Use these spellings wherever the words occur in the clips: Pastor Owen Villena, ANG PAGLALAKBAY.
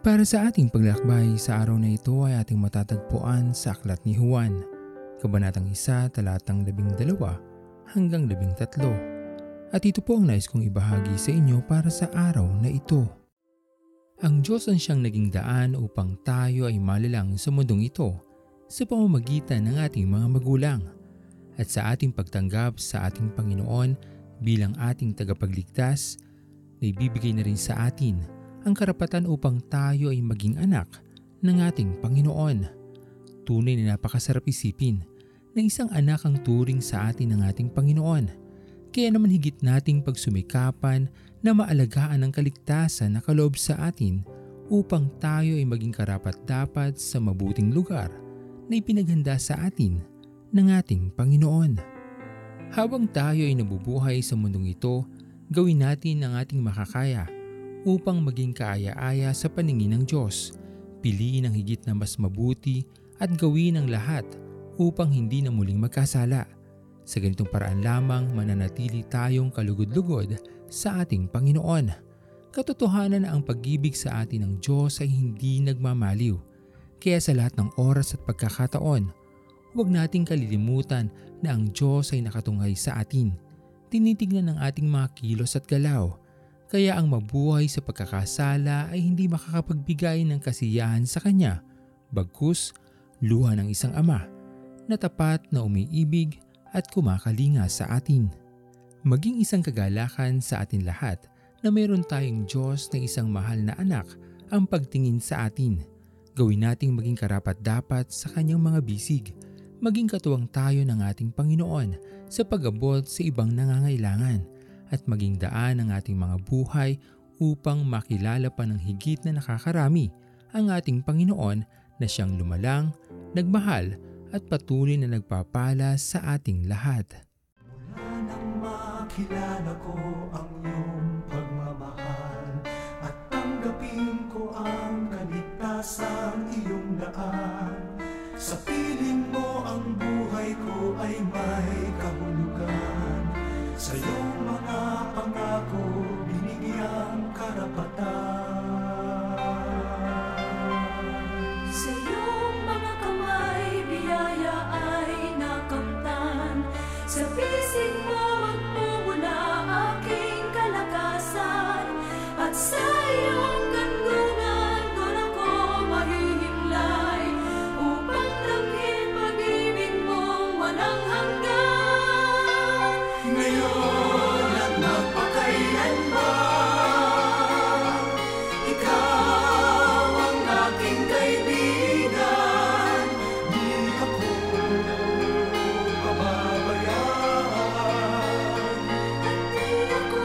Para sa ating paglalakbay sa araw na ito ay ating matatagpuan sa Aklat ni Juan, Kabanatang 1, talatang 12 hanggang 13. At ito po ang nais kong ibahagi sa inyo para sa araw na ito. Ang Diyos ang siyang naging daan upang tayo ay malalang sa mundong ito sa pamamagitan ng ating mga magulang at sa ating pagtanggap sa ating Panginoon bilang ating tagapagligtas, na ibibigay na rin sa atin ang karapatan upang tayo ay maging anak ng ating Panginoon. Tunay na napakasarap isipin na isang anak ang turing sa atin ng ating Panginoon. Kaya naman higit nating pagsumikapan na maalagaan ang kaligtasan na kaloob sa atin upang tayo ay maging karapat-dapat sa mabuting lugar na ipinaghanda sa atin ng ating Panginoon. Habang tayo ay nabubuhay sa mundong ito, gawin natin ang ating makakaya upang maging kaaya-aya sa paningin ng Diyos. Piliin ang higit na mas mabuti at gawin ang lahat upang hindi na muling magkasala. Sa ganitong paraan lamang mananatili tayong kalugod-lugod sa ating Panginoon. Katotohanan na ang pag-ibig sa atin ng Diyos ay hindi nagmamaliw. Kaya sa lahat ng oras at pagkakataon, huwag nating kalilimutan na ang Diyos ay nakatunghay sa atin. Tinitignan ng ating mga kilos at galaw. Kaya ang mabuhay sa pagkakasala ay hindi makakapagbigay ng kasiyahan sa kanya, bagkus luha ng isang ama na tapat na umiibig at kumakalinga sa atin. Maging isang kagalakan sa atin lahat na meron tayong Diyos na isang mahal na anak ang pagtingin sa atin. Gawin nating maging karapat-dapat sa kanyang mga bisig. Maging katuwang tayo ng ating Panginoon sa pag-abot sa ibang nangangailangan, at maging daan ng ating mga buhay upang makilala pa ng higit na nakakarami ang ating Panginoon na siyang lumalang, nagmahal at patuloy na nagpapala sa ating lahat. Mula nang makilala ko ang iyong pagmamahal at tanggapin ko ang kaligtasang iyong daan, sa piling mo ang buhay ko ay may kahulugan. Sa iyong mga pangako, binigyang karapatan. Sa iyong mga kamay, biyaya ay nakamtan. Sa bisig mo, magmumula aking kalakasan. At sa iyong kandungan, doon ako mahihimlay upang damhin pag-ibig mong walang hanggan. Ngayon at magpakailanman, ikaw ang aking kaibigan. Di ako mababayaan at di ako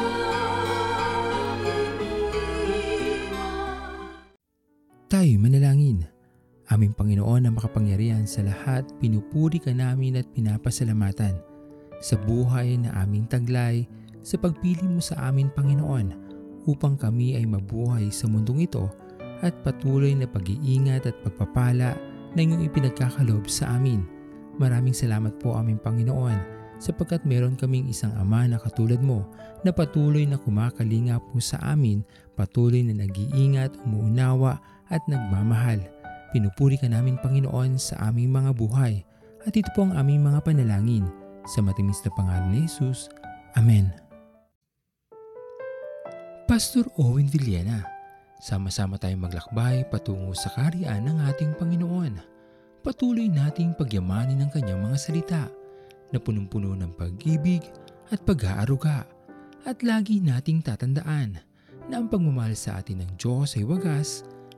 iiwan. Tayo'y manalangin. Aming Panginoon na makapangyarihan sa lahat, pinupuri ka namin at pinapasalamatan sa buhay na aming taglay, sa pagpili mo sa amin, Panginoon, upang kami ay mabuhay sa mundong ito at patuloy na pag-iingat at pagpapala na iyong ipinagkakaloob sa amin. Maraming salamat po, aming Panginoon, sapagkat meron kaming isang ama na katulad mo na patuloy na kumakalinga po sa amin, patuloy na nag-iingat, umuunawa at nagmamahal. Pinupuri ka namin, Panginoon, sa aming mga buhay, at ito po ang aming mga panalangin. Sa matimis na pangalan ni Jesus. Amen. Pastor Owen Villena, sama-sama tayong maglakbay patungo sa kaharian ng ating Panginoon. Patuloy nating pagyamanin ang kanyang mga salita na punong-puno ng pag-ibig at pag-aaruga. At lagi nating tatandaan na ang pagmamahal sa atin ng Diyos ay wagas,